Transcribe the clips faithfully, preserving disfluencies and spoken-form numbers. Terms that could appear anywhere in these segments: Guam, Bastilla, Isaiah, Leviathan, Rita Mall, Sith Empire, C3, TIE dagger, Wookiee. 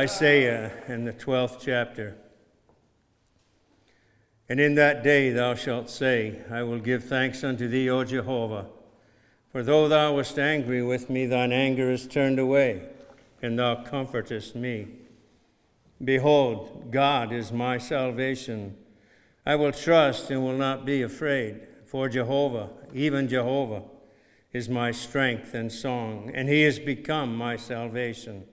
Isaiah in the twelfth chapter. And in that day thou shalt say, I will give thanks unto thee, O Jehovah. For though thou wast angry with me, thine anger is turned away, and thou comfortest me. Behold, God is my salvation. I will trust and will not be afraid. For Jehovah, even Jehovah, is my strength and song, and he has become my salvation.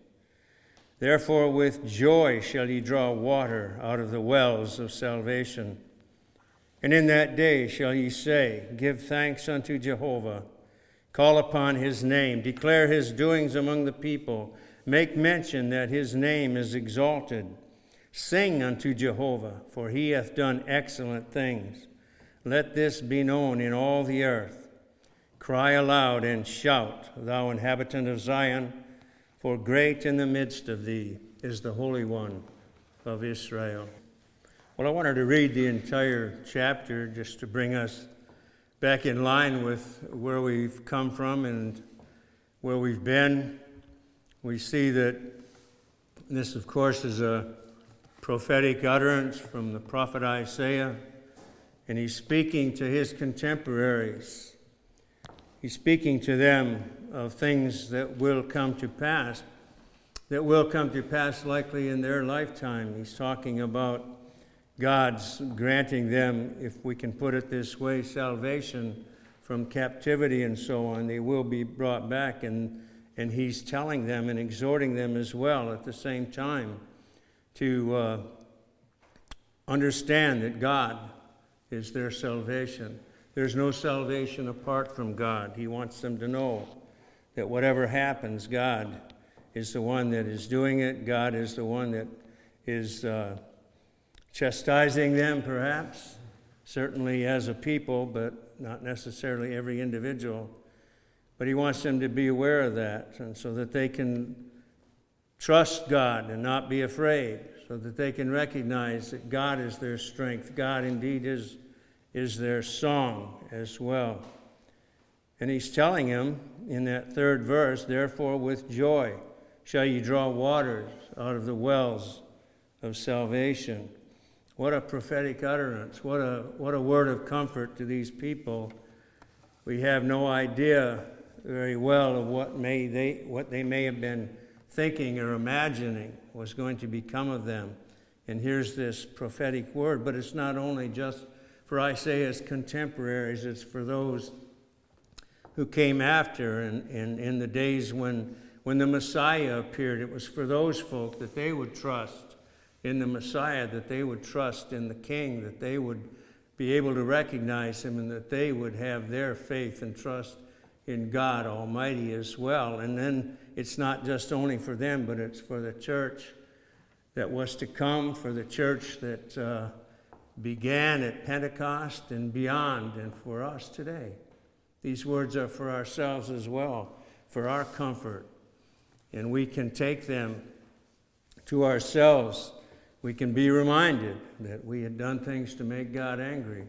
Therefore with joy shall ye draw water out of the wells of salvation. And in that day shall ye say, Give thanks unto Jehovah. Call upon his name. Declare his doings among the people. Make mention that his name is exalted. Sing unto Jehovah, for he hath done excellent things. Let this be known in all the earth. Cry aloud and shout, thou inhabitant of Zion, for great in the midst of thee is the Holy One of Israel. Well, I wanted to read the entire chapter just to bring us back in line with where we've come from and where we've been. We see that this, of course, is a prophetic utterance from the prophet Isaiah, and he's speaking to his contemporaries. He's speaking to them of things that will come to pass, that will come to pass likely in their lifetime. He's talking about God's granting them, if we can put it this way, salvation from captivity and so on. They will be brought back, and, and he's telling them and exhorting them as well at the same time to uh, understand that God is their salvation. There's no salvation apart from God. He wants them to know that whatever happens, God is the one that is doing it. God is the one that is Uh, chastising them, perhaps, certainly as a people, but not necessarily every individual. But he wants them to be aware of that, and so that they can trust God and not be afraid, so that they can recognize that God is their strength. God indeed is, is their song as well. And he's telling him in that third verse, Therefore with joy shall ye draw waters out of the wells of salvation. What a prophetic utterance. What a what a word of comfort to these people. We have no idea very well of what may they what they may have been thinking or imagining was going to become of them. And here's this prophetic word, but it's not only just for Isaiah's contemporaries, it's for those who came after and in, in, in the days when when the Messiah appeared. It was for those folk that they would trust in the Messiah, that they would trust in the King, that they would be able to recognize him, and that they would have their faith and trust in God Almighty as well. And then it's not just only for them, but it's for the church that was to come, for the church that uh, began at Pentecost and beyond, and for us today. These words are for ourselves as well, for our comfort, and we can take them to ourselves. We can be reminded that we had done things to make God angry.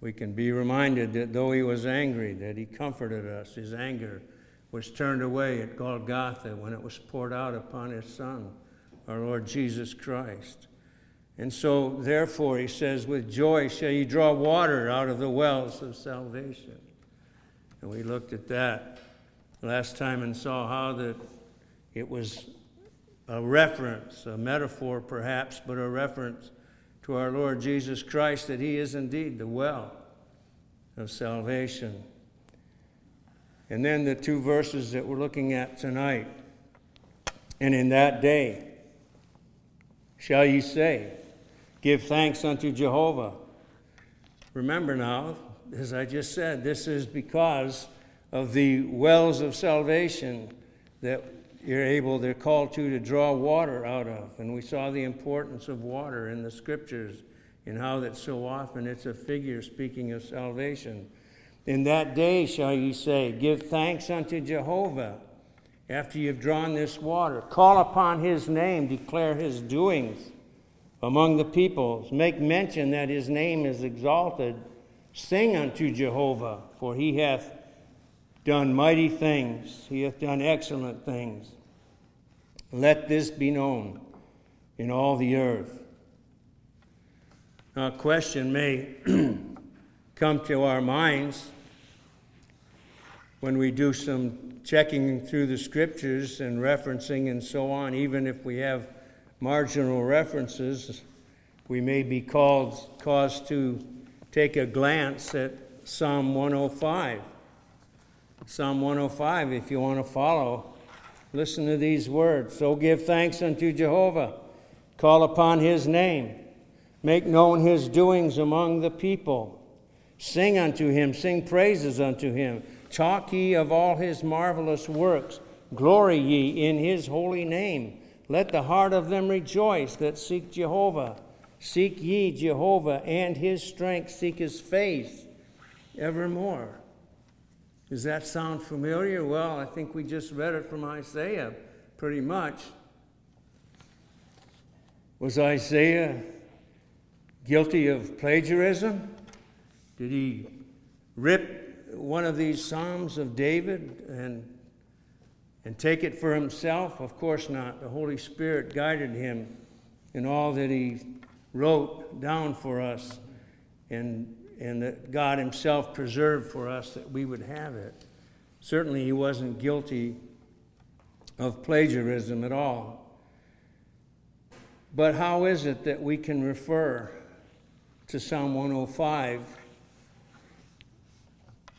We can be reminded that though he was angry, that he comforted us. His anger was turned away at Golgotha when it was poured out upon his Son, our Lord Jesus Christ. And so, therefore, he says, with joy shall ye draw water out of the wells of salvation. And we looked at that last time and saw how that it was a reference, a metaphor perhaps, but a reference to our Lord Jesus Christ, that he is indeed the well of salvation. And then the two verses that we're looking at tonight. And in that day shall ye say, Give thanks unto Jehovah. Remember now, as I just said, this is because of the wells of salvation that you're able, they're called to, to draw water out of. And we saw the importance of water in the Scriptures and how that so often it's a figure speaking of salvation. In that day shall ye say, Give thanks unto Jehovah, after you've drawn this water. Call upon his name, declare his doings among the peoples. Make mention that his name is exalted. Sing unto Jehovah, for he hath done mighty things. He hath done excellent things. Let this be known in all the earth. Now, a question may come to our minds when we do some checking through the scriptures and referencing and so on. Even if we have marginal references, we may be called caused to take a glance at Psalm one oh five. Psalm one oh five, if you want to follow, listen to these words. So give thanks unto Jehovah, call upon his name, make known his doings among the people. Sing unto him, sing praises unto him. Talk ye of all his marvelous works. Glory ye in his holy name. Let the heart of them rejoice that seek Jehovah. Seek ye Jehovah and his strength. Seek his face evermore. Does that sound familiar? Well, I think we just read it from Isaiah, pretty much. Was Isaiah guilty of plagiarism? Did he rip one of these Psalms of David and, and take it for himself? Of course not. The Holy Spirit guided him in all that he wrote down for us, and and that God himself preserved for us that we would have it. Certainly he wasn't guilty of plagiarism at all. But how is it that we can refer to Psalm one oh five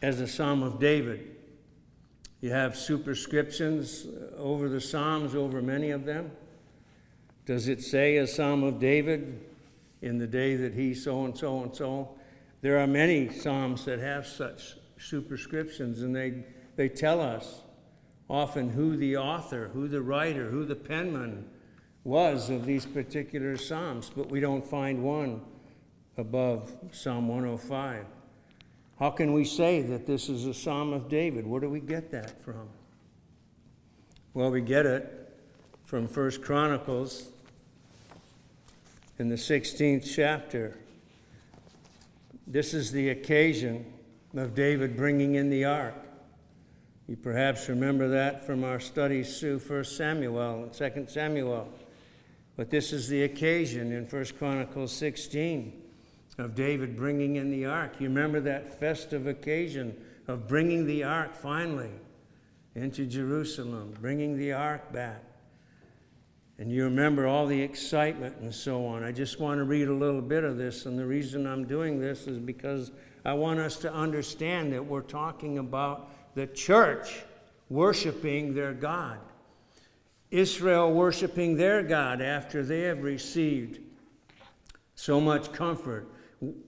as a Psalm of David? You have superscriptions over the Psalms, over many of them. Does it say a Psalm of David in the day that he so and so and so? There are many Psalms that have such superscriptions, and they, they tell us often who the author, who the writer, who the penman was of these particular Psalms, but we don't find one above Psalm one oh five. How can we say that this is a Psalm of David? Where do we get that from? Well, we get it from First Chronicles in the sixteenth chapter. This is the occasion of David bringing in the ark. You perhaps remember that from our studies through First Samuel and Second Samuel. But this is the occasion in First Chronicles sixteen of David bringing in the ark. You remember that festive occasion of bringing the ark finally into Jerusalem, bringing the ark back. And you remember all the excitement and so on. I just want to read a little bit of this, and the reason I'm doing this is because I want us to understand that we're talking about the church worshiping their God. Israel worshiping their God after they have received so much comfort.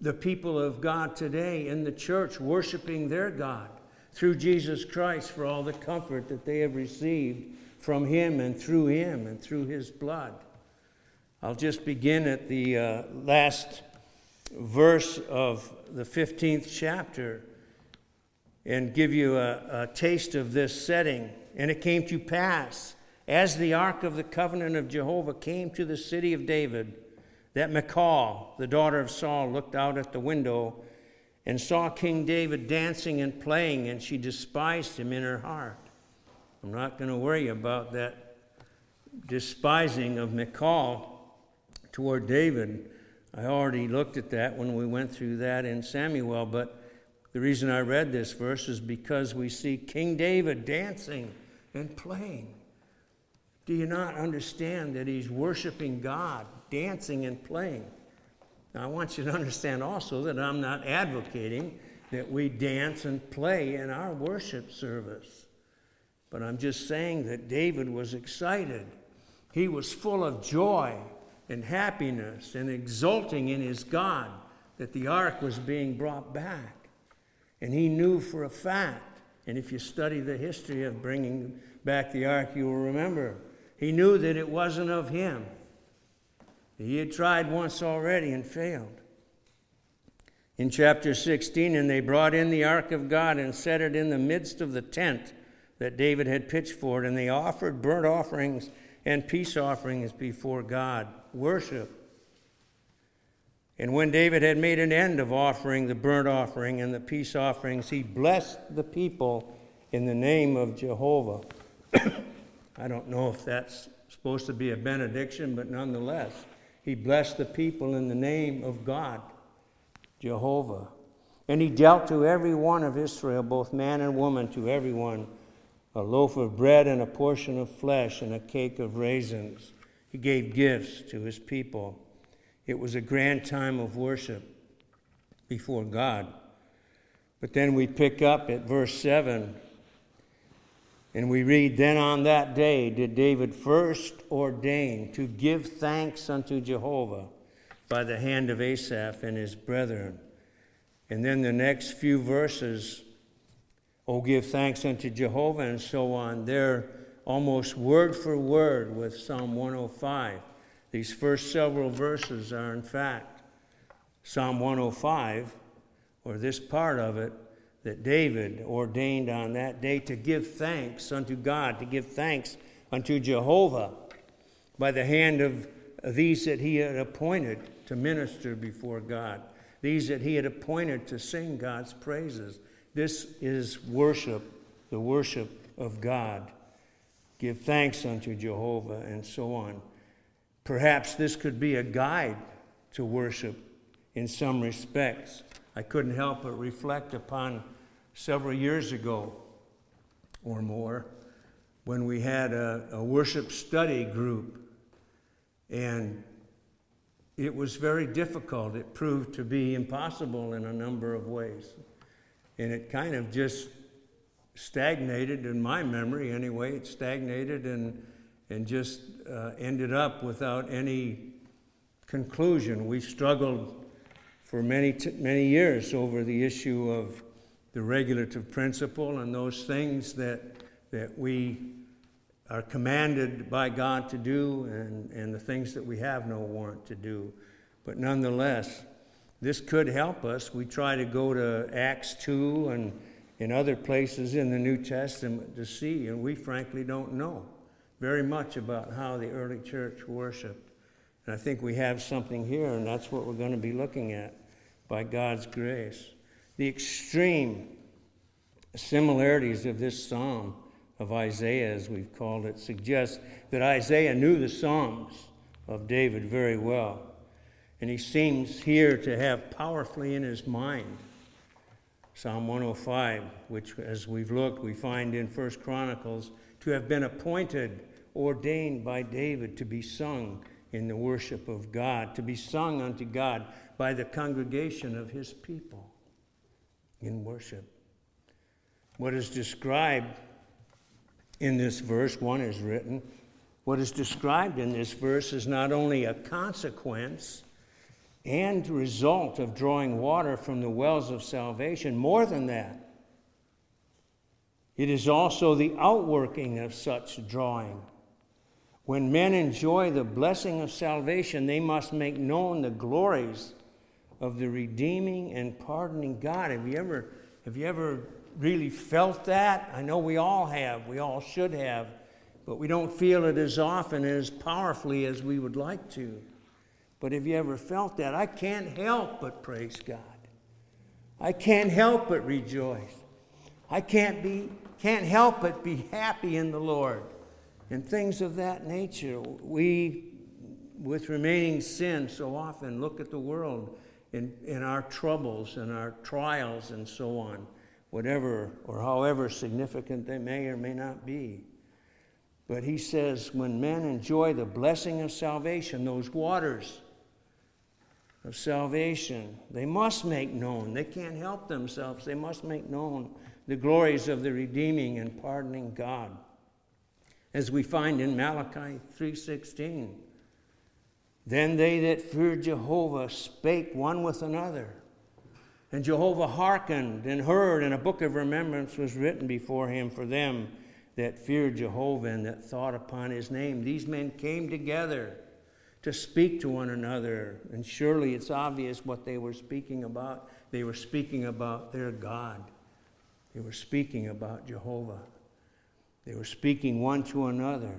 The people of God today in the church worshiping their God through Jesus Christ for all the comfort that they have received from him and through him and through his blood. I'll just begin at the uh, last verse of the fifteenth chapter and give you a, a taste of this setting. And it came to pass, as the ark of the covenant of Jehovah came to the city of David, that Michal, the daughter of Saul, looked out at the window and saw King David dancing and playing, and she despised him in her heart. I'm not going to worry about that despising of Michal toward David. I already looked at that when we went through that in Samuel, but the reason I read this verse is because we see King David dancing and playing. Do you not understand that he's worshiping God, dancing and playing? Now, I want you to understand also that I'm not advocating that we dance and play in our worship service. But I'm just saying that David was excited. He was full of joy and happiness and exulting in his God that the ark was being brought back. And he knew for a fact, and if you study the history of bringing back the ark, you will remember, he knew that it wasn't of him. He had tried once already and failed. In chapter sixteen, and they brought in the ark of God and set it in the midst of the tent that David had pitched for it, and they offered burnt offerings and peace offerings before God. Worship. And when David had made an end of offering the burnt offering and the peace offerings, he blessed the people in the name of Jehovah. I don't know if that's supposed to be a benediction, but nonetheless, he blessed the people in the name of God, Jehovah. And he dealt to every one of Israel, both man and woman, to everyone, a loaf of bread and a portion of flesh and a cake of raisins. He gave gifts to his people. It was a grand time of worship before God. But then we pick up at verse seven, and we read, "Then on that day did David first ordain to give thanks unto Jehovah by the hand of Asaph and his brethren." And then the next few verses, "O give thanks unto Jehovah," and so on. They're almost word for word with Psalm one oh five. These first several verses are, in fact, Psalm one oh five, or this part of it, that David ordained on that day to give thanks unto God, to give thanks unto Jehovah by the hand of these that he had appointed to minister before God, these that he had appointed to sing God's praises. This is worship, the worship of God. Give thanks unto Jehovah, and so on. Perhaps this could be a guide to worship in some respects. I couldn't help but reflect upon several years ago or more when we had a, a worship study group, and it was very difficult. It proved to be impossible in a number of ways, and it kind of just stagnated in my memory anyway. It stagnated and and just uh, ended up without any conclusion. We struggled for many, t- many years over the issue of the regulative principle and those things that that we are commanded by God to do, and, and the things that we have no warrant to do. But nonetheless, this could help us. We try to go to Acts two and in other places in the New Testament to see, and we frankly don't know very much about how the early church worshiped. And I think we have something here, and that's what we're going to be looking at. By God's grace, the extreme similarities of this psalm of Isaiah, as we've called it, suggest that Isaiah knew the Psalms of David very well. And he seems here to have powerfully in his mind Psalm one oh five, which, as we've looked, we find in First Chronicles to have been appointed, ordained by David to be sung in the worship of God, to be sung unto God by the congregation of his people in worship. What is described in this verse, one is written, what is described in this verse is not only a consequence and result of drawing water from the wells of salvation, more than that, it is also the outworking of such drawing. When men enjoy the blessing of salvation, they must make known the glories of the redeeming and pardoning God. Have you ever, have you ever really felt that? I know we all have, we all should have, but we don't feel it as often and as powerfully as we would like to. But have you ever felt that? I can't help but praise God. I can't help but rejoice. I can't be, can't help but be happy in the Lord. And things of that nature. We, with remaining sin, so often look at the world in, in our troubles and our trials and so on, whatever or however significant they may or may not be. But he says, when men enjoy the blessing of salvation, those waters of salvation, they must make known. They can't help themselves. They must make known the glories of the redeeming and pardoning God. As we find in Malachi three sixteen, "Then they that feared Jehovah spake one with another, and Jehovah hearkened and heard, and a book of remembrance was written before him for them that feared Jehovah and that thought upon his name." These men came together to speak to one another, and surely it's obvious what they were speaking about. They were speaking about their God. They were speaking about Jehovah. They were speaking one to another.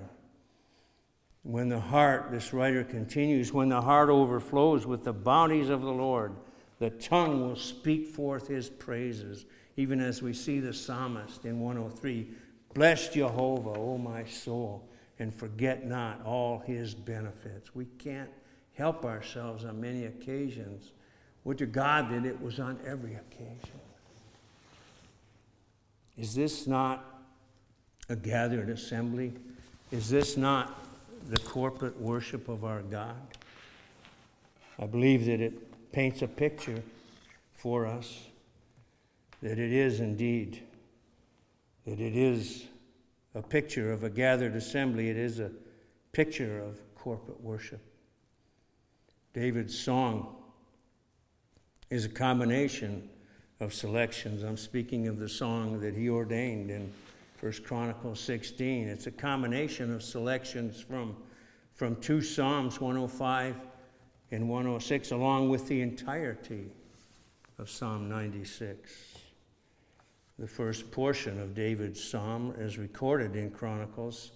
When the heart, this writer continues, when the heart overflows with the bounties of the Lord, the tongue will speak forth his praises, even as we see the psalmist in one oh three. "Bless Jehovah, O my soul, and forget not all his benefits. We can't help ourselves on many occasions. Would to God that it was on every occasion. Is this not a gathered assembly? Is this not the corporate worship of our God? I believe that it paints a picture for us that it is indeed, that it is a picture of a gathered assembly. It is a picture of corporate worship. David's song is a combination of selections. I'm speaking of the song that he ordained in First Chronicles sixteen. It's a combination of selections from, from two Psalms, one oh five and one oh six, along with the entirety of Psalm ninety-six. The first portion of David's psalm, as recorded in Chronicles,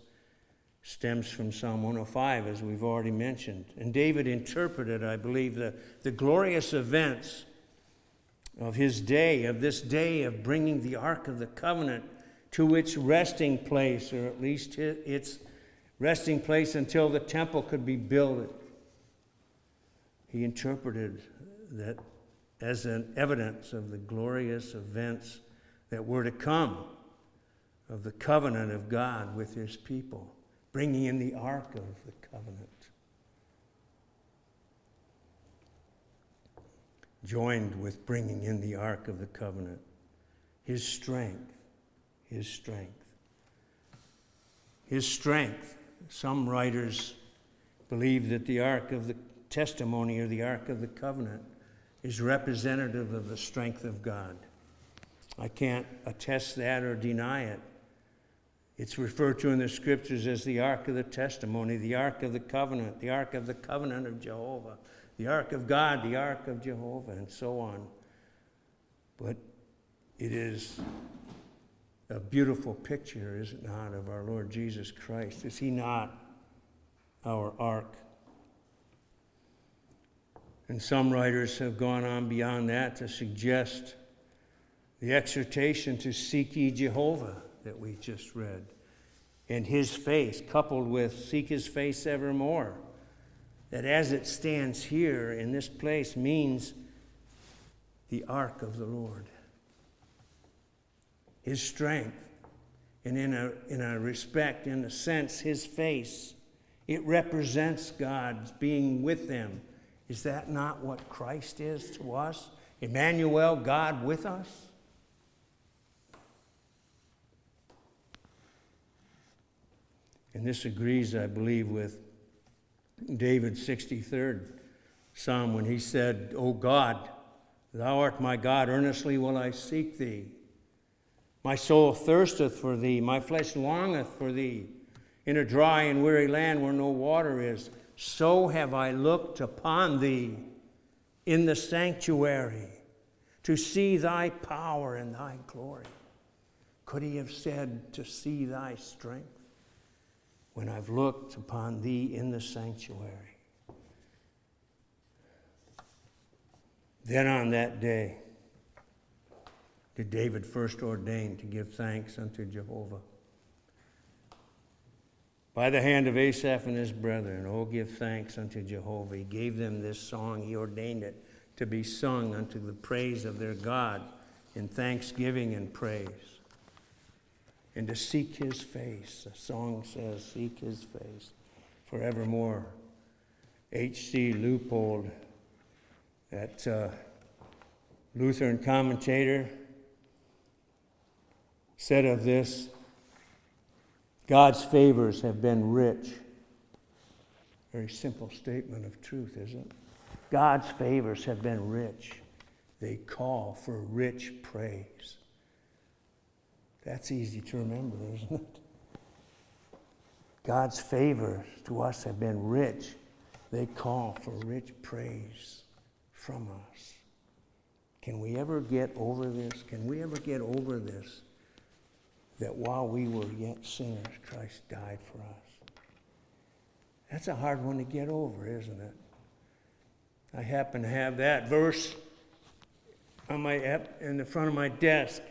stems from Psalm one oh five, as we've already mentioned. And David interpreted, I believe, the, the glorious events of his day, of this day of bringing the Ark of the Covenant to its resting place, or at least its resting place until the temple could be built. He interpreted that as an evidence of the glorious events that were to come of the covenant of God with his people, bringing in the Ark of the Covenant. Joined with bringing in the Ark of the Covenant, his strength, his strength, his strength. Some writers believe that the Ark of the Testimony or the Ark of the Covenant is representative of the strength of God. I can't attest that or deny it. It's referred to in the Scriptures as the Ark of the Testimony, the Ark of the Covenant, the Ark of the Covenant of Jehovah, the Ark of God, the Ark of Jehovah, and so on. But it is a beautiful picture, is it not, of our Lord Jesus Christ? Is he not our Ark? And some writers have gone on beyond that to suggest the exhortation to seek ye Jehovah that we just read, and his face, coupled with seek his face evermore, that as it stands here in this place means the ark of the Lord, his strength, and in a, in a respect, in a sense, his face. It represents God's being with them. Is that not what Christ is to us? Emmanuel, God with us? And this agrees, I believe, with David's sixty-third Psalm when he said, O God, thou art my God, earnestly will I seek thee. My soul thirsteth for thee, my flesh longeth for thee, in a dry and weary land where no water is. So have I looked upon thee in the sanctuary to see thy power and thy glory. Could he have said to see thy strength? When I've looked upon thee in the sanctuary. Then on that day did David first ordain to give thanks unto Jehovah by the hand of Asaph and his brethren. Oh, give thanks unto Jehovah. He gave them this song. He ordained it to be sung unto the praise of their God in thanksgiving and praise. And to seek his face. The song says, seek his face forevermore. H C Leupold, that uh, Lutheran commentator, said of this, God's favors have been rich. Very simple statement of truth, isn't it? God's favors have been rich. They call for rich praise. That's easy to remember, isn't it? God's favors to us have been rich. They call for rich praise from us. Can we ever get over this? Can we ever get over this? That while we were yet sinners, Christ died for us. That's a hard one to get over, isn't it? I happen to have that verse on my in the front of my desk.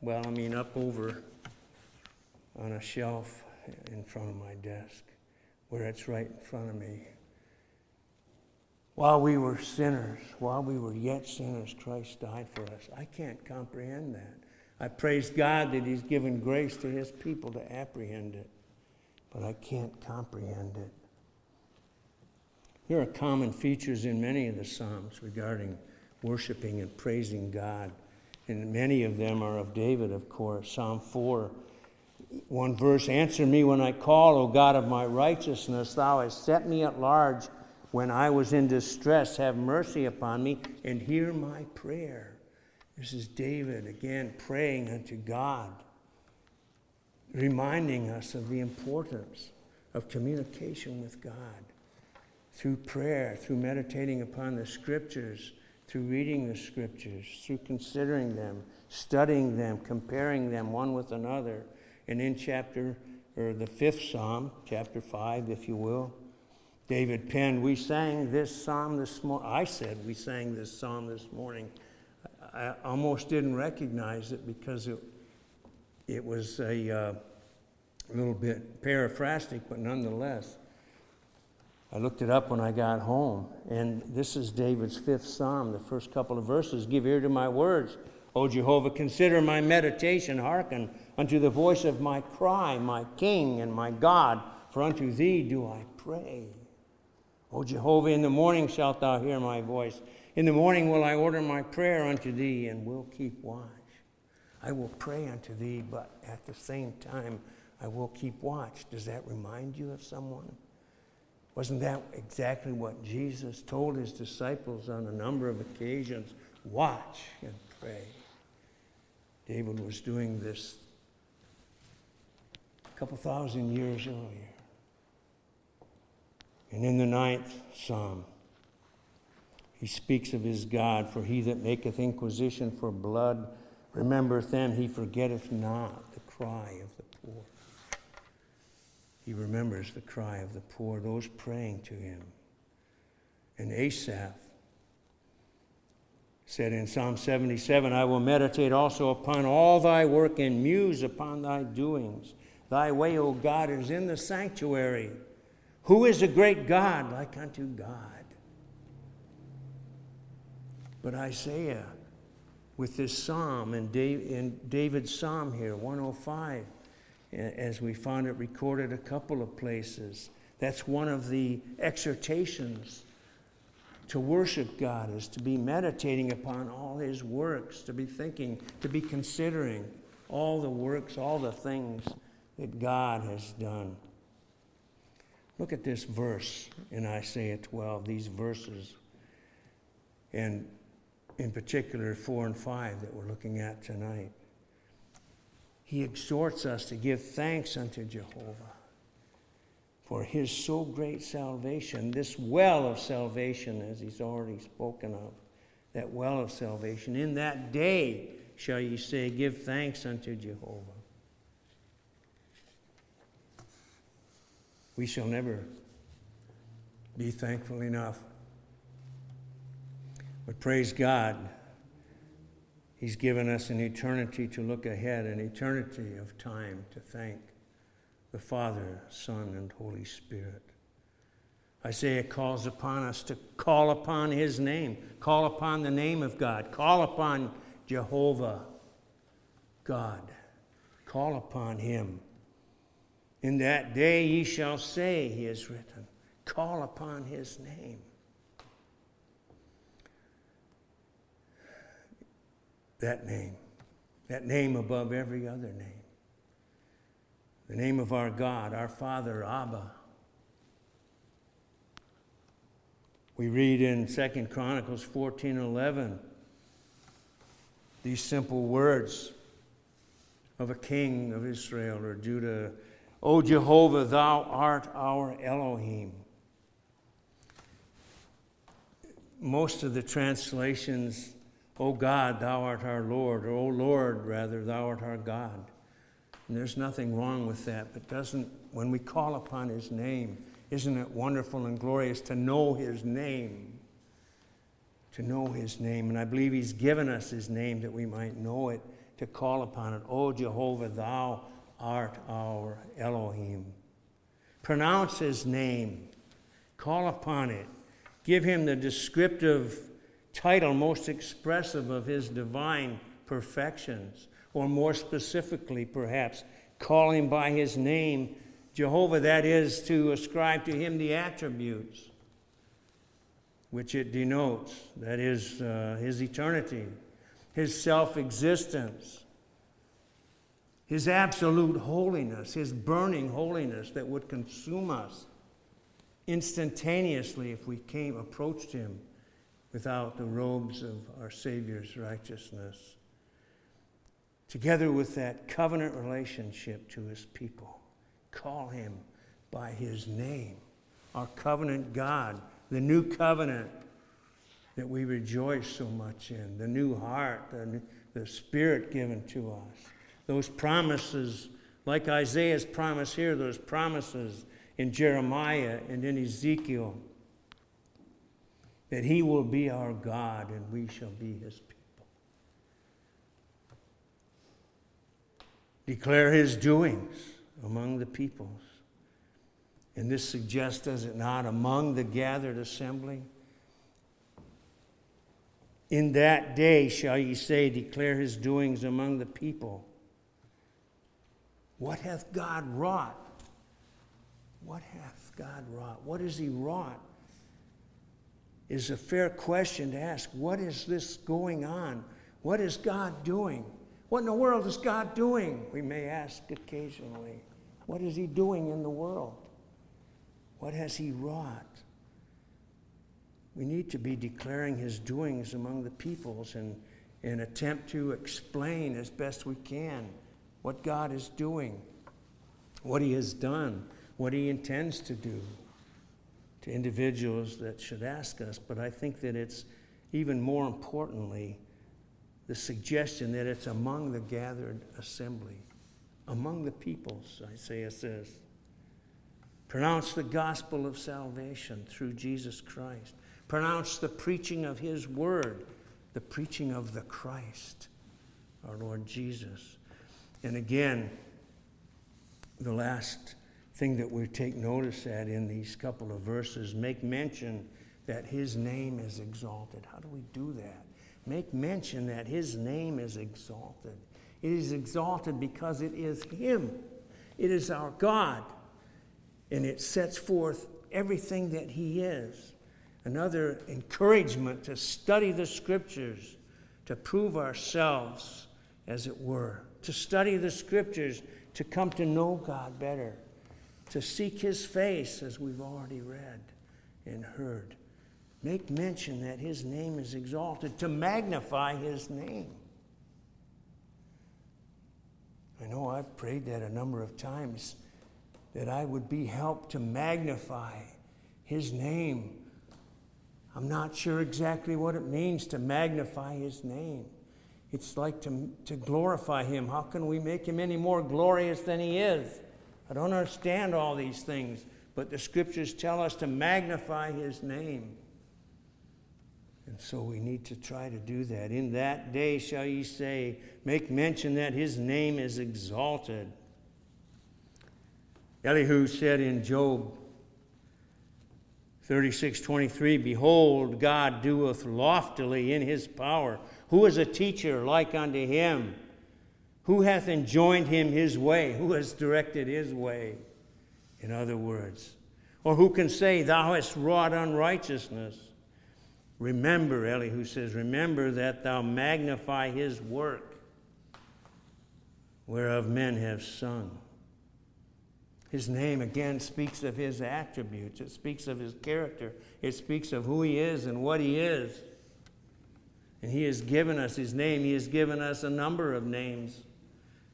Well, I mean, up over on a shelf. in front of my desk, where it's right in front of me. While we were sinners, while we were yet sinners, Christ died for us. I can't comprehend that. I praise God that he's given grace to his people to apprehend it, but I can't comprehend it. There are common features in many of the Psalms regarding worshiping and praising God, and many of them are of David, of course. Psalm four, one verse, "Answer me when I call, O God of my righteousness. Thou hast set me at large when I was in distress. Have mercy upon me and hear my prayer." This is David, again, praying unto God, reminding us of the importance of communication with God through prayer, through meditating upon the Scriptures, through reading the Scriptures, through considering them, studying them, comparing them one with another. And in chapter, or the fifth Psalm, chapter five, if you will, David penned, we sang this Psalm this morning. I said we sang this Psalm this morning. I almost didn't recognize it because it, it was a uh, little bit paraphrastic, but nonetheless, I looked it up when I got home. And this is David's fifth Psalm, the first couple of verses. "Give ear to my words, O Jehovah. Consider my meditation. Hearken unto the voice of my cry, my King and my God, for unto thee do I pray. O Jehovah, in the morning shalt thou hear my voice. In the morning will I order my prayer unto thee, and will keep watch. I will pray unto thee, but at the same time I will keep watch." Does that remind you of someone? Wasn't that exactly what Jesus told his disciples on a number of occasions? Watch and pray. David was doing this a couple thousand years earlier. And in the ninth Psalm, he speaks of his God, "For he that maketh inquisition for blood remembereth them. He forgetteth not the cry of the poor." He remembers the cry of the poor, those praying to him. And Asaph said in Psalm seventy-seven, "I will meditate also upon all thy work and muse upon thy doings. Thy way, O God, is in the sanctuary. Who is a great God like unto God?" But Isaiah, with this psalm, and David's psalm here, one oh five, as we found it recorded a couple of places, that's one of the exhortations to worship God, is to be meditating upon all his works, to be thinking, to be considering all the works, all the things that God has done. Look at this verse in Isaiah twelve, these verses, and in particular, four and five that we're looking at tonight. He exhorts us to give thanks unto Jehovah for his so great salvation, this well of salvation, as he's already spoken of, that well of salvation. "In that day shall ye say, give thanks unto Jehovah." We shall never be thankful enough. But praise God, he's given us an eternity to look ahead, an eternity of time to thank the Father, Son, and Holy Spirit. Isaiah calls upon us to call upon his name, call upon the name of God, call upon Jehovah God, call upon him. "In that day ye shall say," he has written, call upon his name. That name, that name above every other name. The name of our God, our Father, Abba. We read in Second Chronicles fourteen eleven these simple words of a king of Israel or Judah. "O Jehovah, thou art our Elohim." Most of the translations, "O God, thou art our Lord," or "O Lord, rather, thou art our God." And there's nothing wrong with that, but doesn't, when we call upon his name, isn't it wonderful and glorious to know his name? To know his name. And I believe he's given us his name that we might know it, to call upon it. "O Jehovah, thou art our Elohim. Pronounce his name. Call upon it. Give him the descriptive title most expressive of his divine perfections. Or more specifically, perhaps, call him by his name, Jehovah, that is, to ascribe to him the attributes which it denotes, that is, uh, his eternity, his self-existence, his absolute holiness, his burning holiness that would consume us instantaneously if we came, approached him without the robes of our Savior's righteousness, together with that covenant relationship to his people. Call him by his name, our covenant God, the new covenant that we rejoice so much in, the new heart, the, the Spirit given to us. Those promises, like Isaiah's promise here, those promises in Jeremiah and in Ezekiel, that he will be our God and we shall be his people. Declare his doings among the peoples. And this suggests, does it not, among the gathered assembly? In that day shall ye say, declare his doings among the people. What hath God wrought? What hath God wrought? What has he wrought? Is a fair question to ask. What is this going on? What is God doing? What in the world is God doing? We may ask occasionally. What is he doing in the world? What has he wrought? We need to be declaring his doings among the peoples and, and attempt to explain as best we can what God is doing, what he has done, what he intends to do to individuals that should ask us. But I think that it's even more importantly the suggestion that it's among the gathered assembly, among the peoples, Isaiah says. Pronounce the gospel of salvation through Jesus Christ. Pronounce the preaching of his word, the preaching of the Christ, our Lord Jesus. And again, the last thing that we take notice at in these couple of verses, make mention that his name is exalted. How do we do that? Make mention that his name is exalted. It is exalted because it is him. It is our God. And it sets forth everything that he is. Another encouragement to study the Scriptures, to prove ourselves, as it were. To study the Scriptures, to come to know God better. To seek his face, as we've already read and heard. Make mention that his name is exalted, to magnify his name. I know I've prayed that a number of times, that I would be helped to magnify his name. I'm not sure exactly what it means to magnify his name. It's like to, to glorify him. How can we make him any more glorious than he is? I don't understand all these things, but the Scriptures tell us to magnify his name. And so we need to try to do that. In that day shall ye say, make mention that his name is exalted. Elihu said in Job thirty-six twenty-three, behold, God doeth loftily in his power. Who is a teacher like unto him? Who hath enjoined him his way? Who has directed his way? In other words, or who can say, thou hast wrought unrighteousness? Remember, Elihu says, remember that thou magnify his work, whereof men have sung. His name, again, speaks of his attributes. It speaks of his character. It speaks of who he is and what he is. And he has given us his name. He has given us a number of names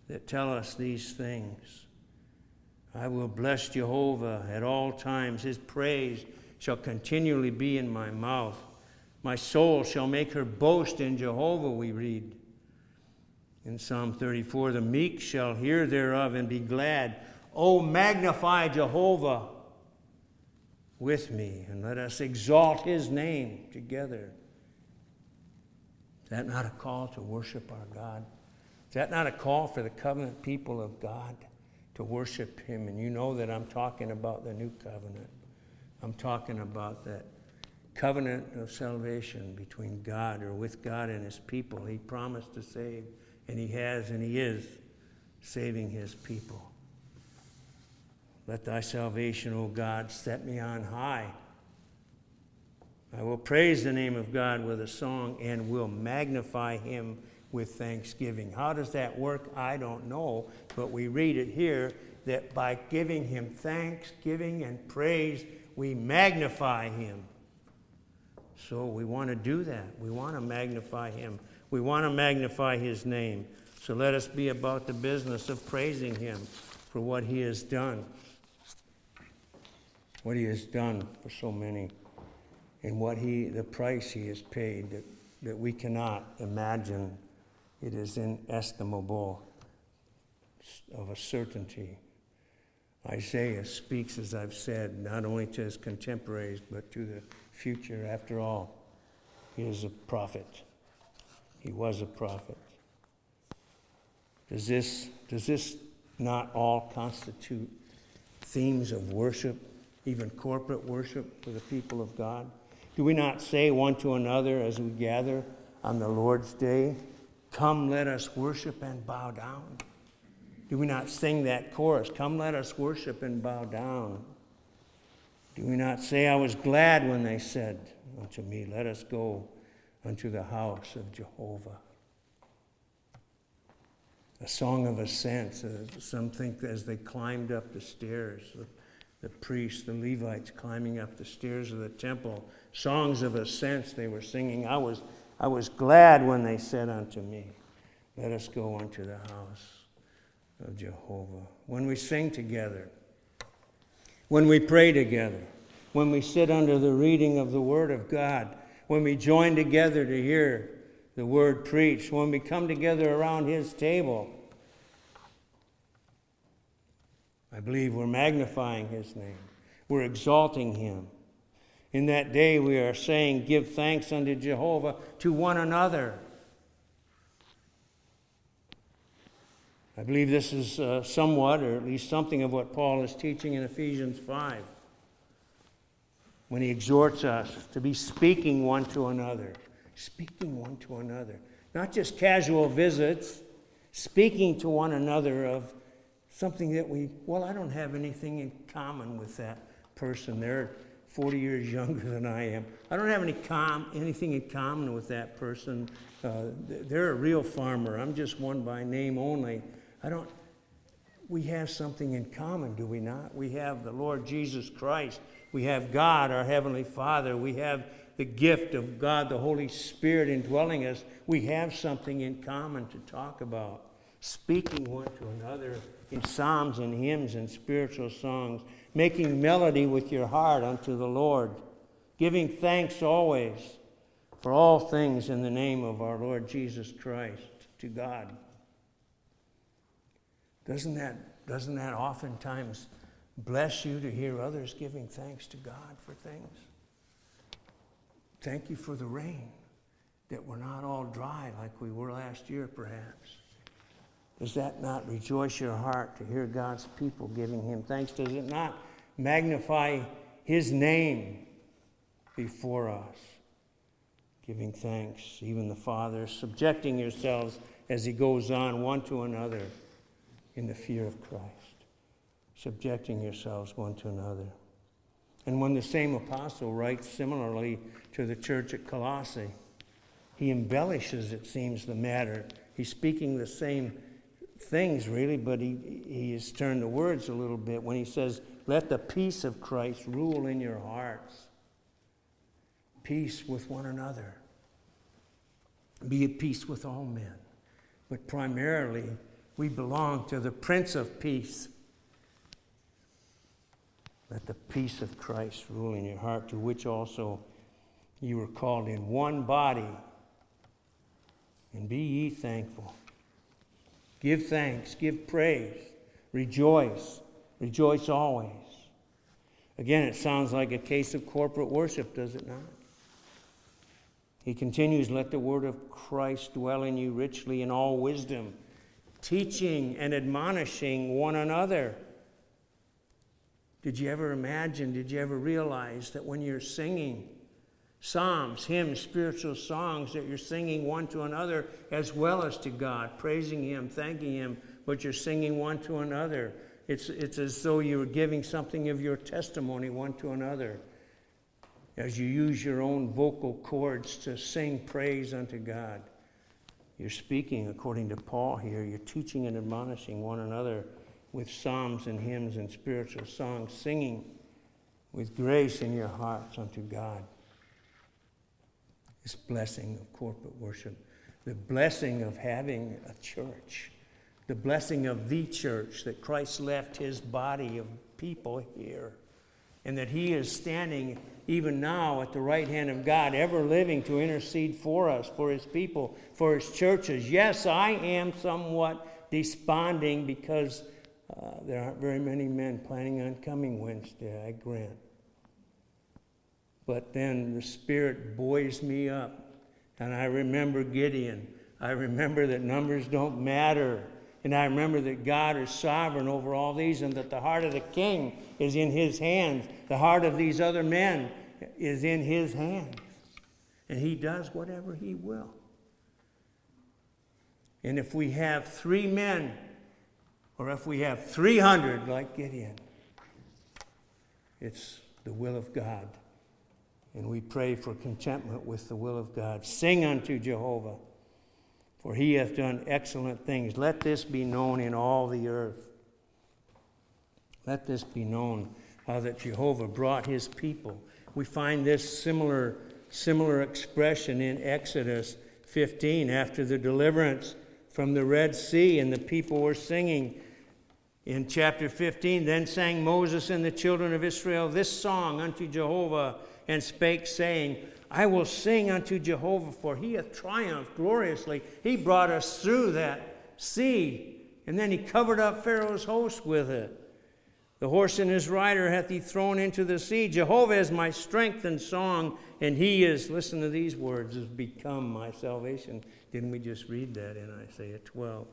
that tell us these things. I will bless Jehovah at all times. His praise shall continually be in my mouth. My soul shall make her boast in Jehovah, we read. In Psalm thirty-four, the meek shall hear thereof and be glad. Oh, magnify Jehovah with me, and let us exalt his name together. Is that not a call to worship our God? Is that not a call for the covenant people of God to to worship him. And you know that I'm talking about the new covenant. I'm talking about that covenant of salvation between God, or with God and his people. He promised to save, and he has, and he is saving his people. Let thy salvation, O God, set me on high. I will praise the name of God with a song and will magnify him with thanksgiving. How does that work? I don't know, but we read it here that by giving him thanksgiving and praise, we magnify him. So we want to do that. We want to magnify him. We want to magnify his name. So let us be about the business of praising him for what he has done, what he has done for so many, and what he, the price he has paid that, that we cannot imagine. It is inestimable, of a certainty. Isaiah speaks, as I've said, not only to his contemporaries, but to the future. After all, he is a prophet. He was a prophet. Does this, does this not all constitute themes of worship, even corporate worship for the people of God? Do we not say one to another as we gather on the Lord's day, come let us worship and bow down? Do we not sing that chorus, come let us worship and bow down? Do we not say, I was glad when they said unto me, let us go unto the house of Jehovah? A song of ascent. Uh, some think as they climbed up the stairs, the, the priests, the Levites climbing up the stairs of the temple, songs of ascent they were singing. I was, I was glad when they said unto me, let us go unto the house of Jehovah. When we sing together, when we pray together, when we sit under the reading of the Word of God, when we join together to hear the word preached, when we come together around his table, I believe we're magnifying his name. We're exalting him. In that day we are saying, give thanks unto Jehovah to one another. I believe this is uh, somewhat, or at least something of what Paul is teaching in Ephesians five, when he exhorts us to be speaking one to another. Speaking one to another. Not just casual visits, speaking to one another of something that we, well, I don't have anything in common with that person. They're forty years younger than I am. I don't have any com- anything in common with that person. Uh, they're a real farmer. I'm just one by name only. I don't, we have something in common, do we not? We have the Lord Jesus Christ. We have God, our Heavenly Father. We have the gift of God, the Holy Spirit indwelling us. We have something in common to talk about. Speaking one to another in psalms and hymns and spiritual songs, making melody with your heart unto the Lord, giving thanks always for all things in the name of our Lord Jesus Christ to God. Doesn't that, doesn't that oftentimes bless you to hear others giving thanks to God for things? Thank you for the rain, that we're not all dry like we were last year, perhaps. Does that not rejoice your heart to hear God's people giving him thanks? Does it not magnify his name before us? Giving thanks, even the Father, subjecting yourselves, as he goes on, one to another in the fear of Christ. Subjecting yourselves one to another. And when the same apostle writes similarly to the church at Colossae, he embellishes, it seems, the matter. He's speaking the same things, really, but he, he has turned the words a little bit when he says, let the peace of Christ rule in your hearts. Peace with one another. Be at peace with all men. But primarily, we belong to the Prince of Peace. Let the peace of Christ rule in your heart, to which also you were called in one body. And be ye thankful. Give thanks, give praise, rejoice, rejoice always. Again, it sounds like a case of corporate worship, does it not? He continues, let the word of Christ dwell in you richly in all wisdom, teaching and admonishing one another. Did you ever imagine, did you ever realize that when you're singing psalms, hymns, spiritual songs, that you're singing one to another as well as to God, praising Him, thanking Him, but you're singing one to another. It's, it's as though you were giving something of your testimony one to another as you use your own vocal cords to sing praise unto God. You're speaking, according to Paul here, you're teaching and admonishing one another with psalms and hymns and spiritual songs, singing with grace in your hearts unto God. This blessing of corporate worship, the blessing of having a church, the blessing of the church, that Christ left His body of people here, and that He is standing even now at the right hand of God, ever living to intercede for us, for His people, for His churches. Yes, I am somewhat desponding because uh, there aren't very many men planning on coming Wednesday, I grant. But then the Spirit buoys me up, and I remember Gideon. I remember that numbers don't matter, and I remember that God is sovereign over all these, and that the heart of the king is in His hands. The heart of these other men is in His hands, and He does whatever He will. And if we have three men, or if we have three hundred like Gideon, it's the will of God. And we pray for contentment with the will of God. Sing unto Jehovah, for He hath done excellent things. Let this be known in all the earth. Let this be known how that Jehovah brought His people. We find this similar, similar expression in Exodus fifteen, after the deliverance from the Red Sea, and the people were singing. In chapter fifteen, then sang Moses and the children of Israel this song unto Jehovah, and spake, saying, I will sing unto Jehovah, for He hath triumphed gloriously. He brought us through that sea, and then He covered up Pharaoh's host with it. The horse and his rider hath He thrown into the sea. Jehovah is my strength and song, and He is, listen to these words, has become my salvation. Didn't we just read that in Isaiah twelve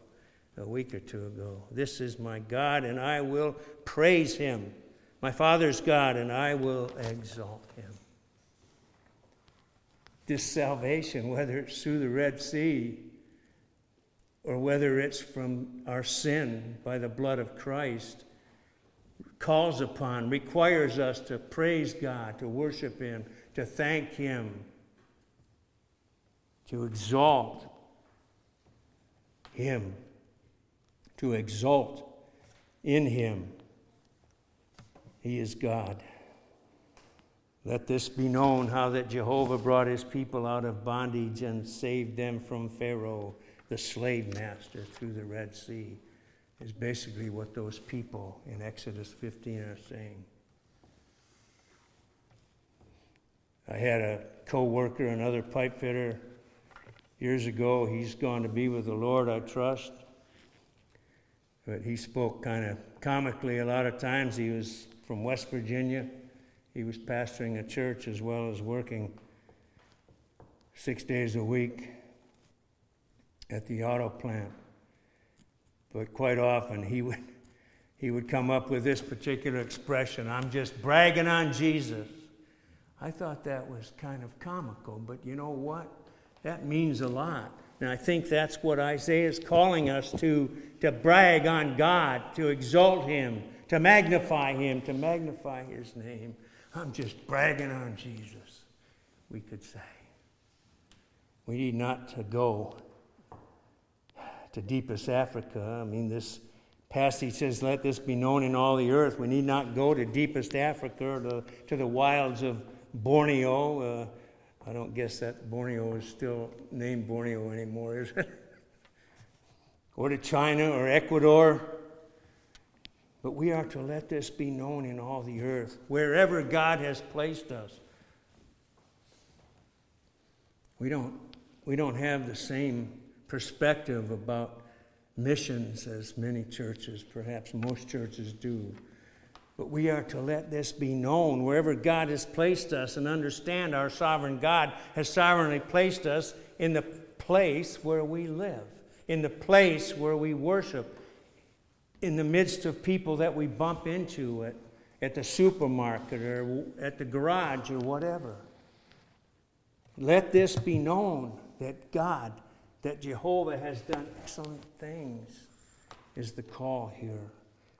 a week or two ago? This is my God, and I will praise Him. My Father's God, and I will exalt Him. This salvation, whether it's through the Red Sea or whether it's from our sin by the blood of Christ, calls upon, requires us to praise God, to worship Him, to thank Him, to exalt Him, to exalt in Him. He is God. Let this be known how that Jehovah brought His people out of bondage and saved them from Pharaoh, the slave master, through the Red Sea, is basically what those people in Exodus fifteen are saying. I had a co-worker, another pipe fitter, years ago. He's gone to be with the Lord, I trust. But he spoke kind of comically a lot of times. He was from West Virginia. He was pastoring a church as well as working six days a week at the auto plant. But quite often he would he would come up with this particular expression, I'm just bragging on Jesus. I thought that was kind of comical, but you know what? That means a lot. And I think that's what Isaiah is calling us to, to brag on God, to exalt Him, to magnify Him, to magnify His name. I'm just bragging on Jesus, we could say. We need not to go to deepest Africa. I mean, this passage says, let this be known in all the earth. We need not go to deepest Africa or to, to the wilds of Borneo. Uh, I don't guess that Borneo is still named Borneo anymore, is it? Or to China or Ecuador. But we are to let this be known in all the earth, wherever God has placed us. We don't, we don't have the same perspective about missions as many churches, perhaps most churches do. But we are to let this be known wherever God has placed us, and understand our sovereign God has sovereignly placed us in the place where we live. in the place where we worship, in the midst of people that we bump into at, at the supermarket or at the garage or whatever. Let this be known that God, that Jehovah has done excellent things, is the call here.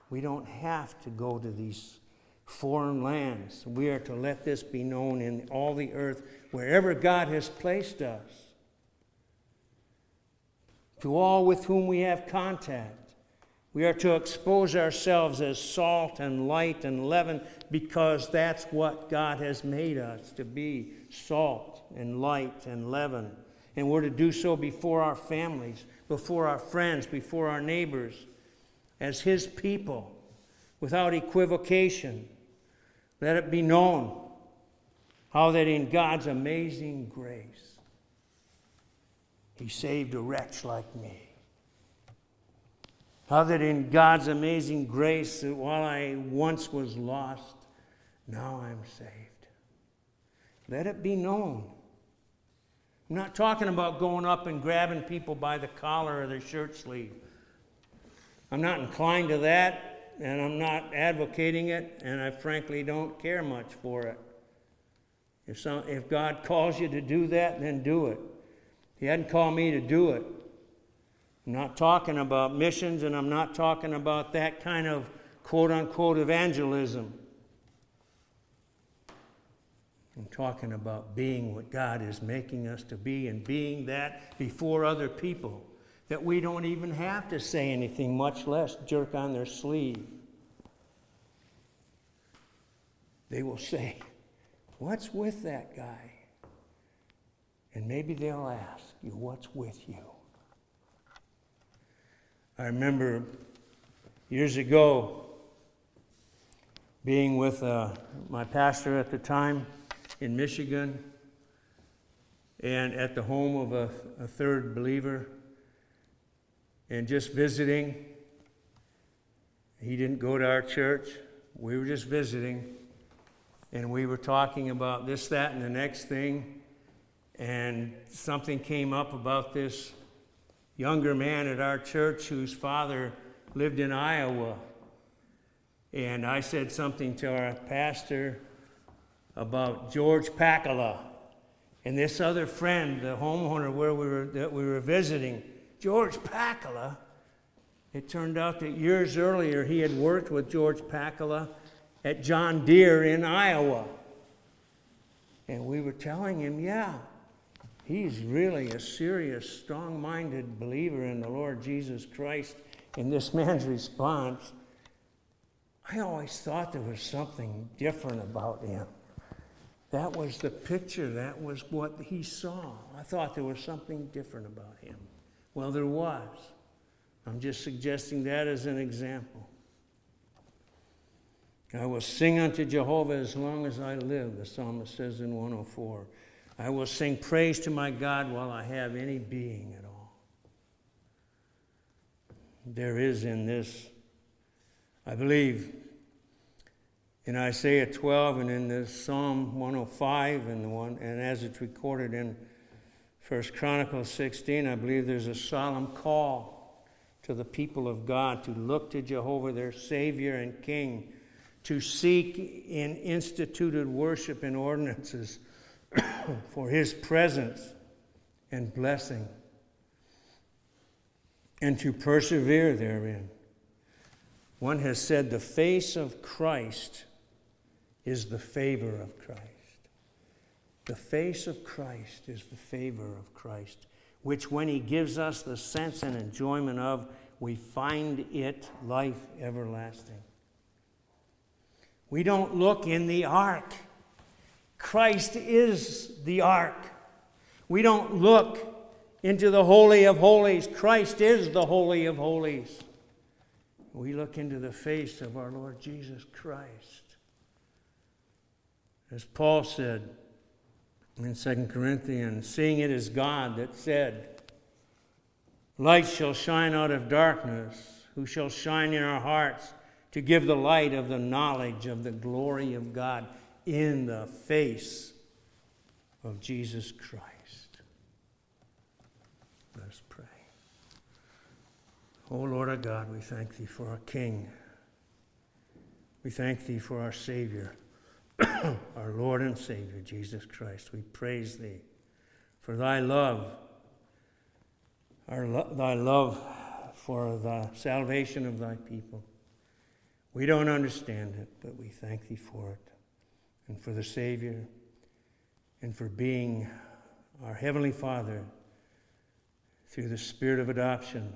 We don't have to go to these foreign lands. We are to let this be known in all the earth, wherever God has placed us. To all with whom we have contact, we are to expose ourselves as salt and light and leaven, because that's what God has made us to be, salt and light and leaven. And we're to do so before our families, before our friends, before our neighbors, as His people, without equivocation. Let it be known how that in God's amazing grace, He saved a wretch like me. How that in God's amazing grace, that while I once was lost, now I'm saved. Let it be known. I'm not talking about going up and grabbing people by the collar or their shirt sleeve. I'm not inclined to that, and I'm not advocating it, and I frankly don't care much for it. If, some, if God calls you to do that, then do it. He hadn't called me to do it. I'm not talking about missions, and I'm not talking about that kind of quote-unquote evangelism. I'm talking about being what God is making us to be, and being that before other people, that we don't even have to say anything, much less jerk on their sleeve. They will say, "What's with that guy?" And maybe they'll ask you, "What's with you?" I remember years ago being with uh, my pastor at the time in Michigan, and at the home of a, a third believer, and just visiting. He didn't go to our church. We were just visiting, and we were talking about this, that, and the next thing, and something came up about this younger man at our church whose father lived in Iowa. And I said something to our pastor about George Pakala. And this other friend, the homeowner where we were that we were visiting, George Pakala, it turned out that years earlier he had worked with George Pakala at John Deere in Iowa. And we were telling him, yeah, he's really a serious, strong-minded believer in the Lord Jesus Christ. And this man's response, I always thought there was something different about him. That was the picture. That was what he saw. I thought there was something different about him. Well, there was. I'm just suggesting that as an example. I will sing unto Jehovah as long as I live, the psalmist says in one oh four. I will sing praise to my God while I have any being at all. There is in this, I believe, in Isaiah twelve and in this Psalm one oh five and the one, and as it's recorded in First Chronicles sixteen, I believe there's a solemn call to the people of God to look to Jehovah, their Savior and King, to seek in instituted worship and ordinances for His presence and blessing, and to persevere therein. One has said the face of Christ is the favor of Christ. The face of Christ is the favor of Christ, which when He gives us the sense and enjoyment of, we find it life everlasting. We don't look in the ark. Christ is the ark. We don't look into the Holy of Holies. Christ is the Holy of Holies. We look into the face of our Lord Jesus Christ. As Paul said in Second Corinthians, seeing it is God that said, light shall shine out of darkness, who shall shine in our hearts to give the light of the knowledge of the glory of God in the face of Jesus Christ. Let's pray. O Lord our God, we thank thee for our King. We thank thee for our Savior, our Lord and Savior, Jesus Christ. We praise thee for thy love, our lo- thy love for the salvation of thy people. We don't understand it, but we thank thee for it, and for the Savior, and for being our Heavenly Father through the Spirit of adoption,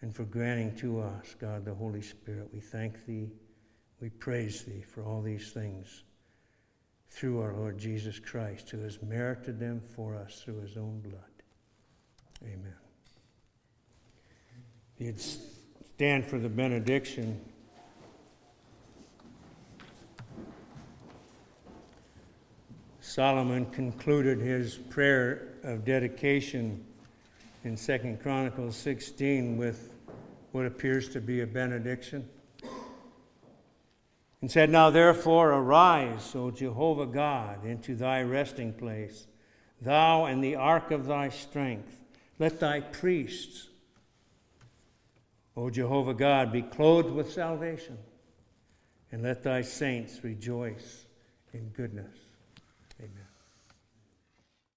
and for granting to us, God, the Holy Spirit. We thank thee, we praise thee for all these things through our Lord Jesus Christ, who has merited them for us through his own blood. Amen. If you'd stand for the benediction. Solomon concluded his prayer of dedication in Second Chronicles sixteen with what appears to be a benediction, and said, "Now therefore arise, O Jehovah God, into thy resting place, thou and the ark of thy strength. Let thy priests, O Jehovah God, be clothed with salvation, and let thy saints rejoice in goodness." Amen.